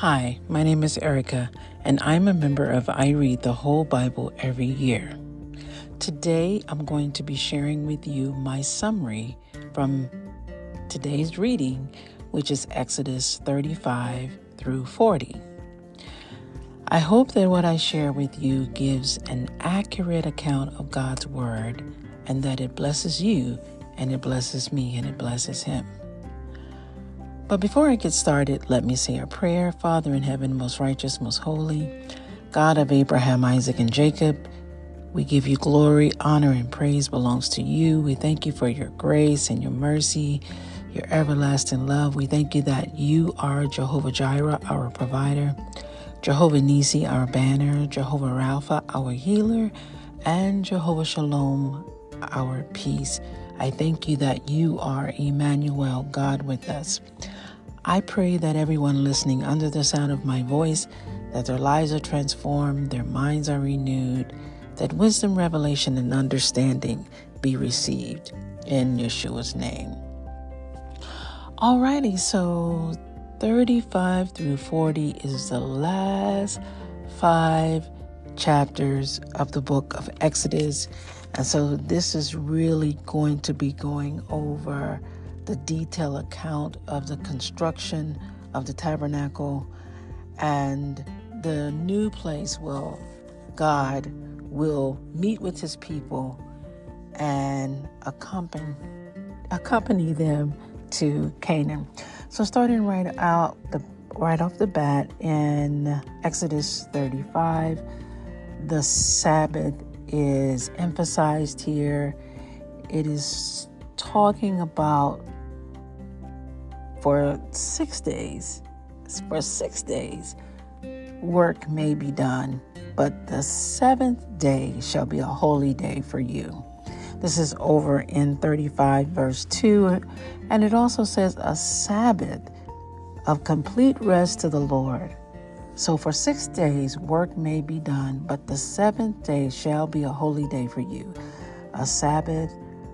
Hi, my name is Erica, and I'm a member of I Read the Whole Bible Every Year. Today, I'm going to be sharing with you my summary from today's reading, which is Exodus 35 through 40. I hope that what I share with you gives an accurate account of God's Word and that it blesses you and it blesses me and it blesses Him. But before I get started, let me say a prayer. Father in heaven, most righteous, most holy, God of Abraham, Isaac, and Jacob, we give you glory, honor, and praise belongs to you. We thank you for your grace and your mercy, your everlasting love. We thank you that you are Jehovah Jireh, our provider, Jehovah Nissi, our banner, Jehovah Rapha, our healer, and Jehovah Shalom, our peace. I thank you that you are Emmanuel, God with us. I pray that everyone listening under the sound of my voice, that their lives are transformed, their minds are renewed, that wisdom, revelation, and understanding be received in Yeshua's name. Alrighty, so 35 through 40 is the last 5 chapters of the book of Exodus. And so this is really going to be going over the detailed account of the construction of the tabernacle and the new place where God will meet with his people and accompany them to Canaan. So starting right off the bat in Exodus 35, the Sabbath is emphasized here. It is talking about for 6 days, work may be done, but the 7th day shall be a holy day for you. This is over in 35 verse 2. And it also says a Sabbath of complete rest to the Lord. So for 6 days, work may be done, but the 7th day shall be a holy day for you, a Sabbath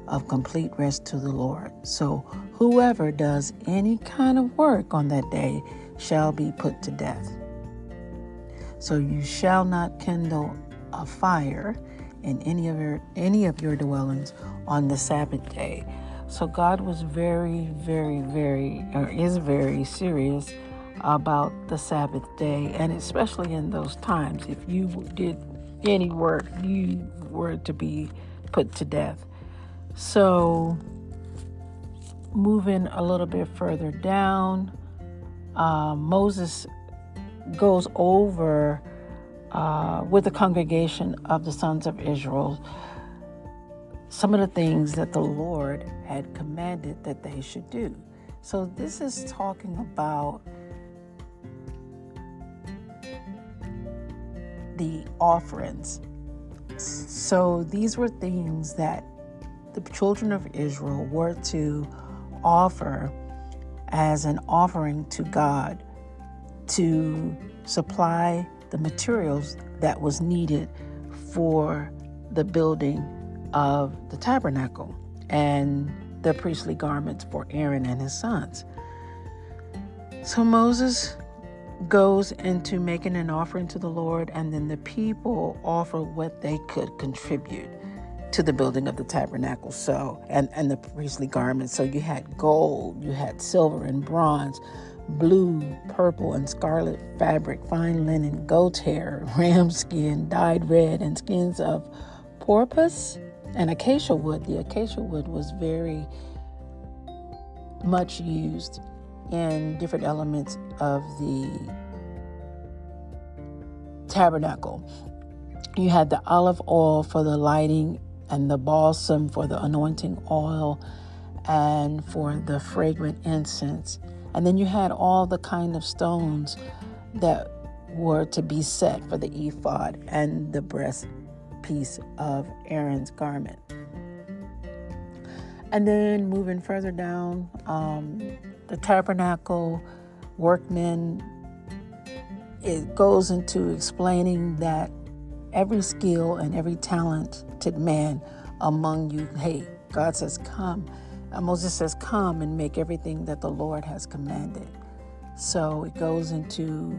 of complete rest to the Lord. So whoever does any kind of work on that day shall be put to death. So you shall not kindle a fire in any of your dwellings on the Sabbath day. So God was very serious about the Sabbath day, and especially in those times, if you did any work, you were to be put to death. So moving a little bit further down, Moses goes over with the congregation of the sons of Israel some of the things that the Lord had commanded that they should do. So this is talking about the offerings. So these were things that the children of Israel were to offer as an offering to God to supply the materials that was needed for the building of the tabernacle and the priestly garments for Aaron and his sons. So Moses goes into making an offering to the Lord, and then the people offer what they could contribute to the building of the tabernacle, so and the priestly garments. So you had gold, you had silver and bronze, blue, purple, and scarlet fabric, fine linen, goat's hair, ram skin, dyed red, and skins of porpoise and acacia wood. The acacia wood was very much used in different elements of the tabernacle. You had the olive oil for the lighting and the balsam for the anointing oil and for the fragrant incense. And then you had all the kind of stones that were to be set for the ephod and the breastpiece of Aaron's garment. And then moving further down, the tabernacle workmen, it goes into explaining that every skill and every talented man among you, hey, God says, come. And Moses says, come and make everything that the Lord has commanded. So it goes into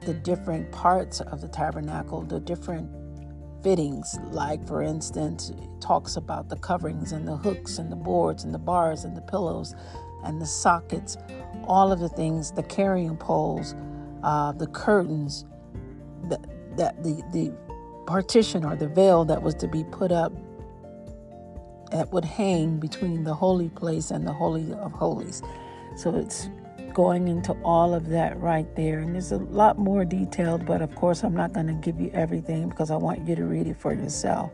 the different parts of the tabernacle, the different fittings. Like, for instance, it talks about the coverings and the hooks and the boards and the bars and the pillows and the sockets, all of the things, the carrying poles, the curtains, the partition or the veil that was to be put up that would hang between the holy place and the Holy of Holies. So it's going into all of that right there. And there's a lot more detailed, but of course I'm not going to give you everything because I want you to read it for yourself.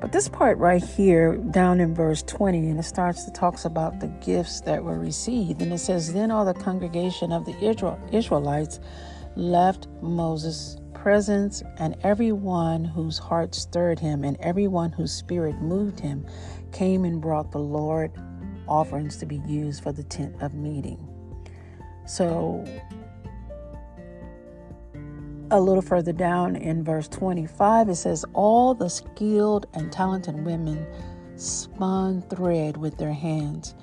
But this part right here, down in verse 20, and it starts to talk about the gifts that were received. And it says, then all the congregation of the Israelites left Moses' presence, and everyone whose heart stirred him and everyone whose spirit moved him came and brought the Lord offerings to be used for the tent of meeting. So a little further down in verse 25, it says, all the skilled and talented women spun thread with their hands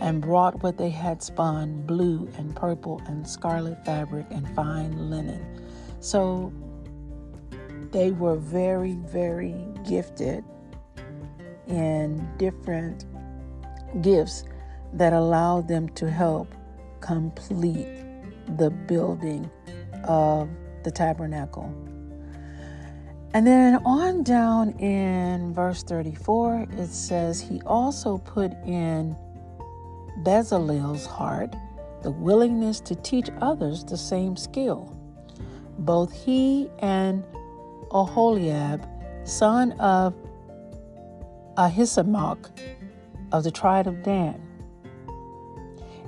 and brought what they had spun, blue and purple and scarlet fabric and fine linen. So they were very, very gifted in different gifts that allowed them to help complete the building of the tabernacle. And then on down in verse 34, it says he also put in Bezalel's heart the willingness to teach others the same skill. Both he and Oholiab, son of Ahisamach of the tribe of Dan.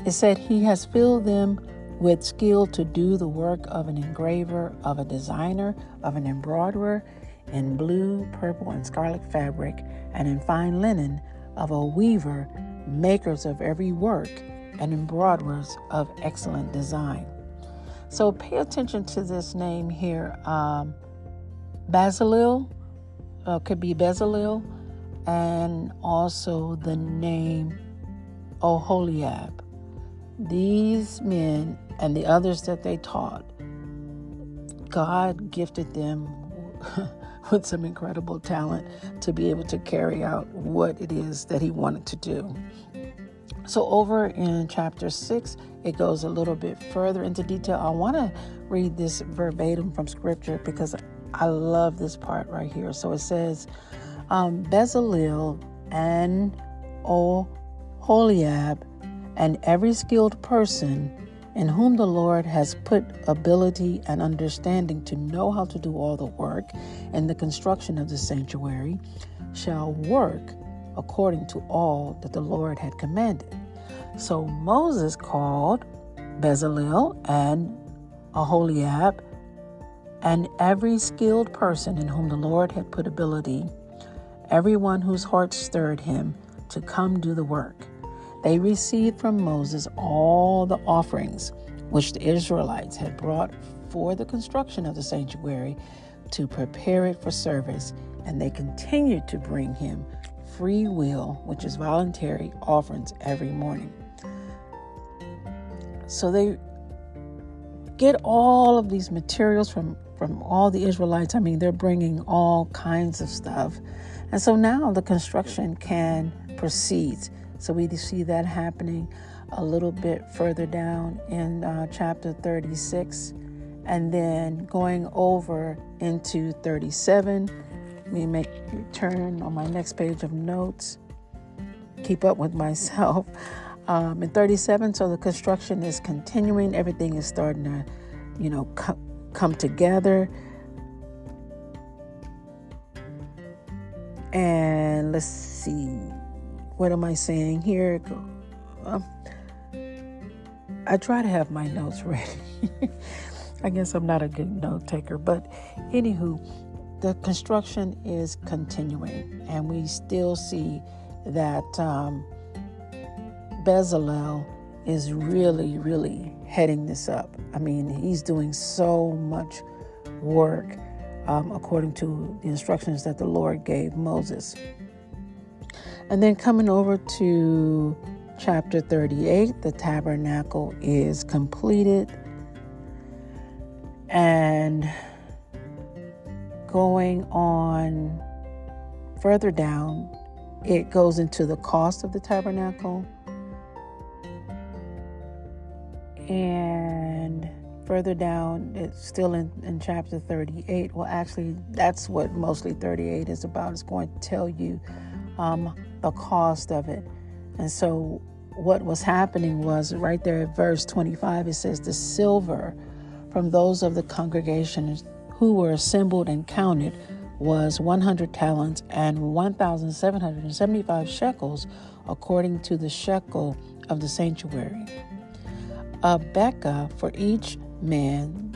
It said he has filled them with skill to do the work of an engraver, of a designer, of an embroiderer in blue, purple, and scarlet fabric, and in fine linen, of a weaver, makers of every work, and embroiderers of excellent design. So pay attention to this name here. Bezalel, could be Bezalel, and also the name Oholiab. These men and the others that they taught, God gifted them with some incredible talent to be able to carry out what it is that he wanted to do. So over in chapter 6, it goes a little bit further into detail. I want to read this verbatim from scripture because I love this part right here. So it says, Bezalel and Oholiab and every skilled person in whom the Lord has put ability and understanding to know how to do all the work in the construction of the sanctuary shall work according to all that the Lord had commanded. So Moses called Bezalel and Oholiab and every skilled person in whom the Lord had put ability, everyone whose heart stirred him, to come do the work. They received from Moses all the offerings which the Israelites had brought for the construction of the sanctuary to prepare it for service, and they continued to bring him free will, which is voluntary offerings every morning. So they get all of these materials from all the Israelites. I mean, they're bringing all kinds of stuff. And so now the construction can proceed. So we see that happening a little bit further down in chapter 36. And then going over into 37, let me make a turn on my next page of notes. Keep up with myself. In 37, so the construction is continuing. Everything is starting to, come together. And let's see. What am I saying here? I try to have my notes ready. I guess I'm not a good note taker, but anywho, the construction is continuing, and we still see that Bezalel is really, really heading this up. I mean, he's doing so much work according to the instructions that the Lord gave Moses. And then coming over to Chapter 38, the tabernacle is completed. And going on further down, it goes into the cost of the tabernacle. And further down, it's still in chapter 38. Well, actually, that's what mostly 38 is about. It's going to tell you the cost of it. And so what was happening was right there at verse 25, it says, the silver from those of the congregation who were assembled and counted was 100 talents and 1,775 shekels, according to the shekel of the sanctuary. A bekah for each man,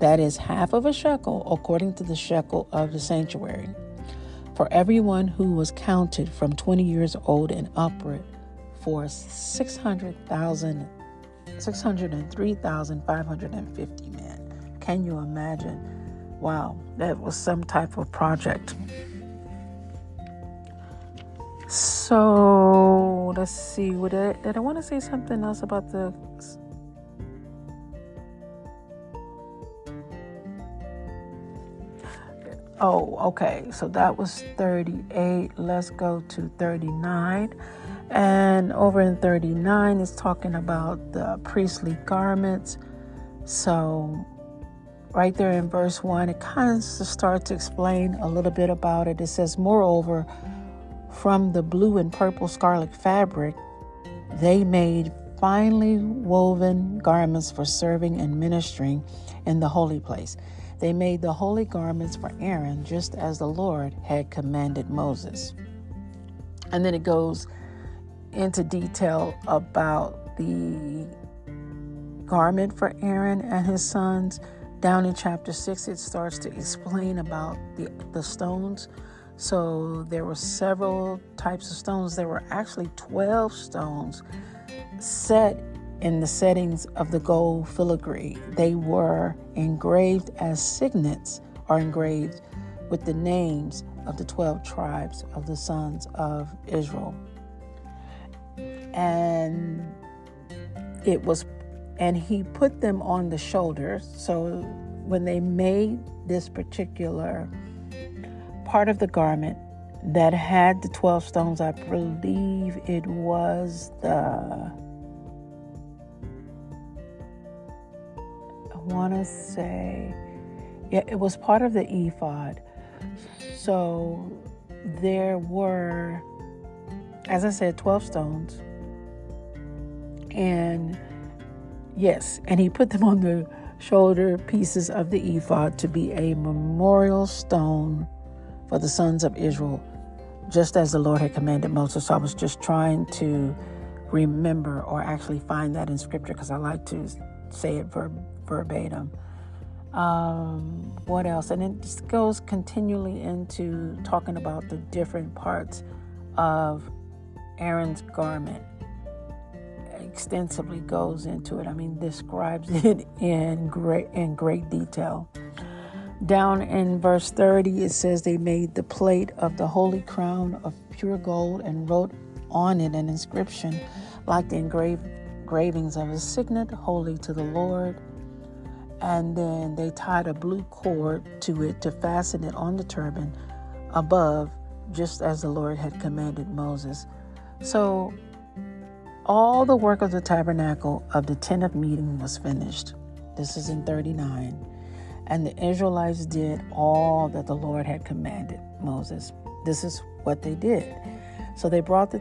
that is half of a shekel, according to the shekel of the sanctuary. For everyone who was counted from 20 years old and upward, for 603,550 men. Can you imagine? Wow, that was some type of project. So, let's see. Did I want to say something else about the... Oh, okay. So that was 38. Let's go to 39. And over in 39, it's talking about the priestly garments. So right there in verse 1, it kind of starts to explain a little bit about it. It says, moreover, from the blue and purple scarlet fabric, they made finely woven garments for serving and ministering in the holy place. They made the holy garments for Aaron, just as the Lord had commanded Moses. And then it goes into detail about the garment for Aaron and his sons. Down in chapter 6, it starts to explain about the stones. So there were several types of stones. There were actually 12 stones set in the settings of the gold filigree. They were engraved as signets, or engraved with the names of the 12 tribes of the sons of Israel. And he put them on the shoulders. So when they made this particular part of the garment that had the 12 stones, I believe it was it was part of the ephod. So there were, as I said, 12 stones, and yes, and he put them on the shoulder pieces of the ephod to be a memorial stone for the sons of Israel, just as the Lord had commanded Moses. So I was just trying to remember, or actually find that in scripture, because I like to say it verbatim. What else? And it just goes continually into talking about the different parts of Aaron's garment. Extensively goes into it. I mean, describes it in great detail. Down in verse 30, it says they made the plate of the holy crown of pure gold and wrote on it an inscription like the engravings of a signet, holy to the Lord. And then they tied a blue cord to it to fasten it on the turban above, just as the Lord had commanded Moses. So all the work of the tabernacle of the tent of meeting was finished. This is in 39. And the Israelites did all that the Lord had commanded Moses. This is what they did. So they brought the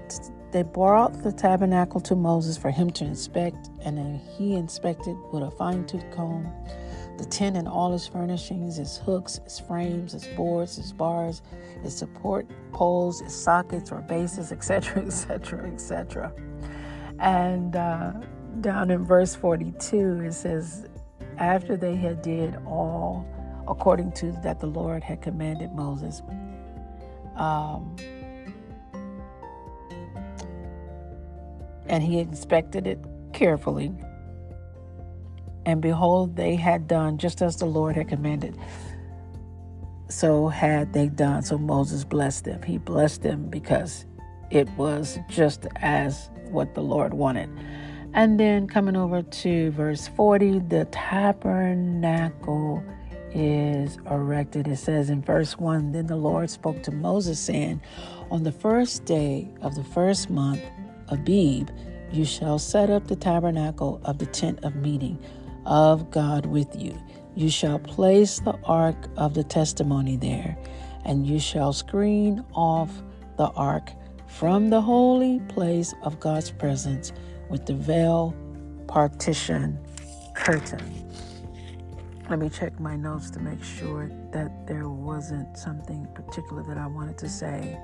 tabernacle to Moses for him to inspect, and then he inspected with a fine-tooth comb the tent and all its furnishings, its hooks, its frames, its boards, its bars, its support poles, its sockets or bases, etc., etc., etc. And down in verse 42, it says, after they had did all according to that the Lord had commanded Moses, and he inspected it carefully. And behold, they had done just as the Lord had commanded. So had they done. So Moses blessed them. He blessed them because it was just as what the Lord wanted. And then coming over to verse 40, the tabernacle is erected. It says in verse 1, then the Lord spoke to Moses, saying, on the first day of the first month, Abib, you shall set up the tabernacle of the tent of meeting of God with you. You shall place the ark of the testimony there, and you shall screen off the ark from the holy place of God's presence with the veil partition curtain. Let me check my notes to make sure that there wasn't something particular that I wanted to say.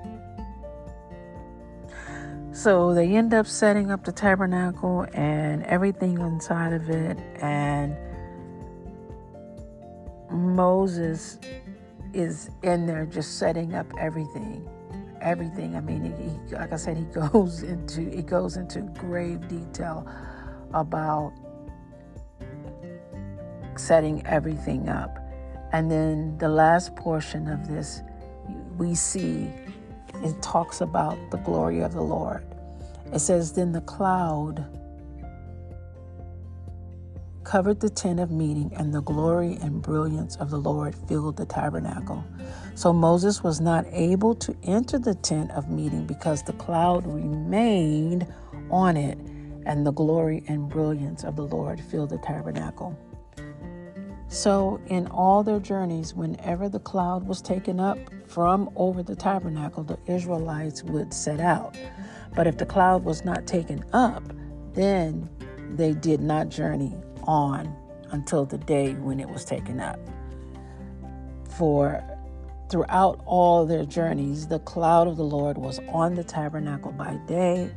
So they end up setting up the tabernacle and everything inside of it. And Moses is in there just setting up everything. Everything. I mean, he, like I said, it goes into grave detail about setting everything up. And then the last portion of this, we see it talks about the glory of the Lord. It says, then the cloud covered the tent of meeting, and the glory and brilliance of the Lord filled the tabernacle. So Moses was not able to enter the tent of meeting because the cloud remained on it, and the glory and brilliance of the Lord filled the tabernacle. So in all their journeys, whenever the cloud was taken up from over the tabernacle, the Israelites would set out. But if the cloud was not taken up, then they did not journey on until the day when it was taken up. For throughout all their journeys, the cloud of the Lord was on the tabernacle by day,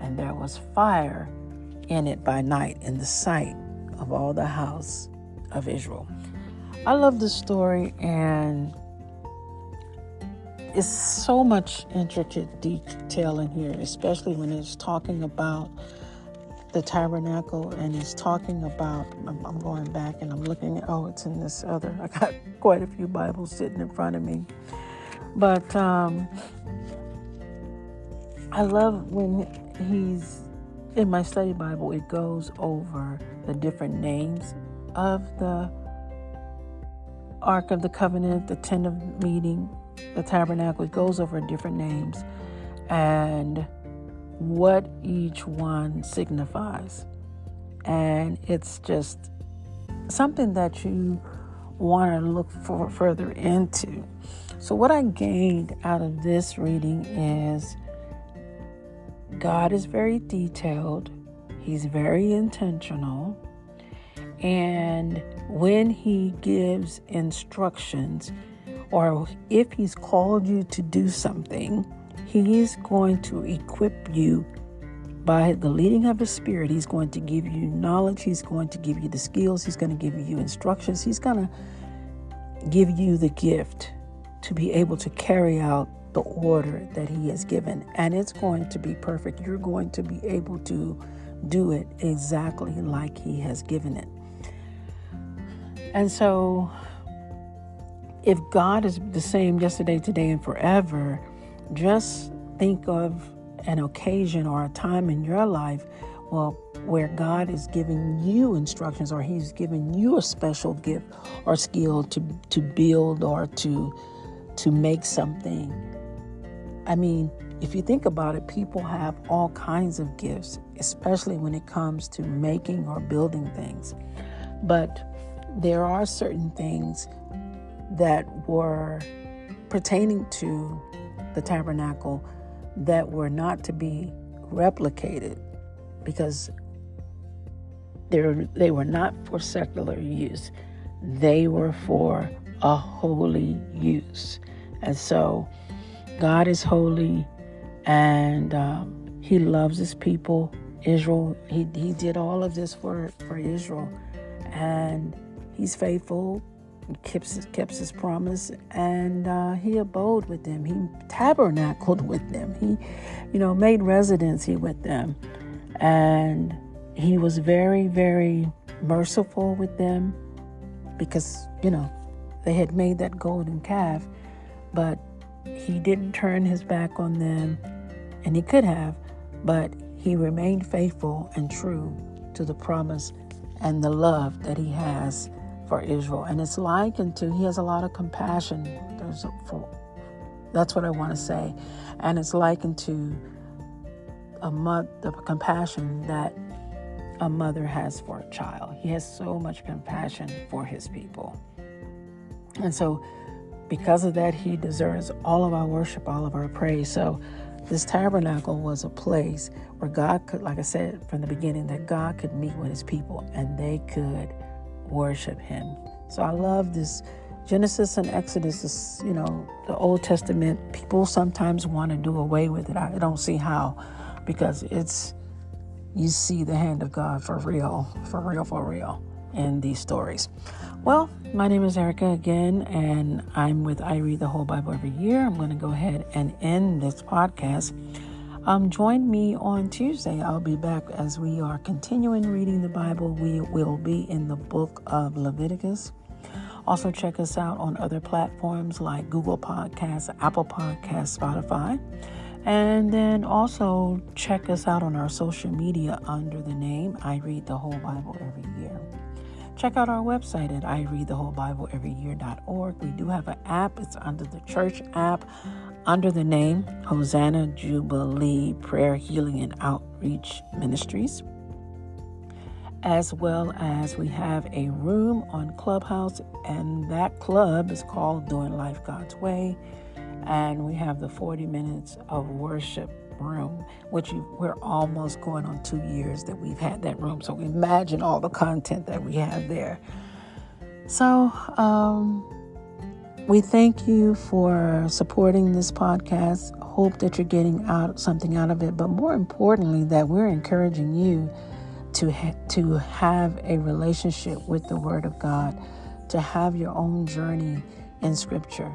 and there was fire in it by night in the sight of all the house of Israel. I love this story, and it's so much intricate detail in here, especially when it's talking about the tabernacle, and it's talking about, I'm going back and I'm looking, oh, it's in this other, I got quite a few Bibles sitting in front of me, but I love when he's in my study Bible, it goes over the different names of the Ark of the Covenant, the Tent of Meeting, the Tabernacle. It goes over different names and what each one signifies. And it's just something that you want to look for further into. So what I gained out of this reading is God is very detailed. He's very intentional. And when he gives instructions, or if he's called you to do something, he is going to equip you by the leading of his spirit. He's going to give you knowledge. He's going to give you the skills. He's going to give you instructions. He's going to give you the gift to be able to carry out the order that he has given. And it's going to be perfect. You're going to be able to do it exactly like he has given it. And so if God is the same yesterday, today, and forever, just think of an occasion or a time in your life, well, where God is giving you instructions, or he's giving you a special gift or skill to build or to make something. I mean, if you think about it, people have all kinds of gifts, especially when it comes to making or building things. But there are certain things that were pertaining to the tabernacle that were not to be replicated because they were not for secular use. They were for a holy use. And so God is holy, and he loves his people, Israel. He did all of this for Israel, and he's faithful. Kept his promise, and he abode with them. He tabernacled with them. He, made residency with them, and he was very, very merciful with them because, they had made that golden calf, but he didn't turn his back on them, and he could have, but He remained faithful and true to the promise and the love that he has for Israel. And it's likened to, he has a lot of compassion. That's what I want to say. And it's likened to a mother, the compassion that a mother has for a child. He has so much compassion for his people. And so because of that, he deserves all of our worship, all of our praise. So this tabernacle was a place where God could, like I said from the beginning, that God could meet with his people and they could worship him. So I love this. Genesis and Exodus is, you know, the Old Testament. People sometimes want to do away with it. I don't see how, because it's, you see the hand of God for real in these stories. Well, my name is Erica again, and I'm with I Read the Whole Bible Every Year. I'm going to go ahead and end this podcast. Join me on Tuesday. I'll be back as we are continuing reading the Bible. We will be in the book of Leviticus. Also, check us out on other platforms like Google Podcasts, Apple Podcasts, Spotify. And then also check us out on our social media under the name I Read the Whole Bible Every Year. Check out our website at ireadthewholebibleeveryyear.org. We do have an app. It's under the church app, under the name Hosanna Jubilee Prayer Healing and Outreach Ministries. As well as we have a room on Clubhouse, and that club is called Doing Life God's Way, and we have the 40 minutes of worship room, which we're almost going on 2 years that we've had that room, so imagine all the content that we have there. So we thank you for supporting this podcast. Hope that you're getting something out of it, but more importantly, that we're encouraging you to have a relationship with the Word of God, to have your own journey in Scripture,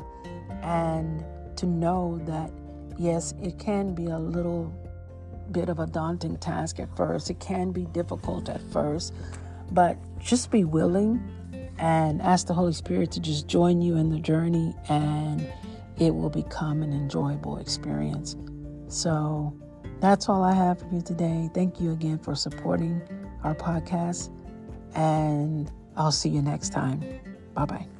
and to know that, yes, it can be a little bit of a daunting task at first. It can be difficult at first, but just be willing and ask the Holy Spirit to just join you in the journey, and it will become an enjoyable experience. So that's all I have for you today. Thank you again for supporting our podcast, and I'll see you next time. Bye-bye.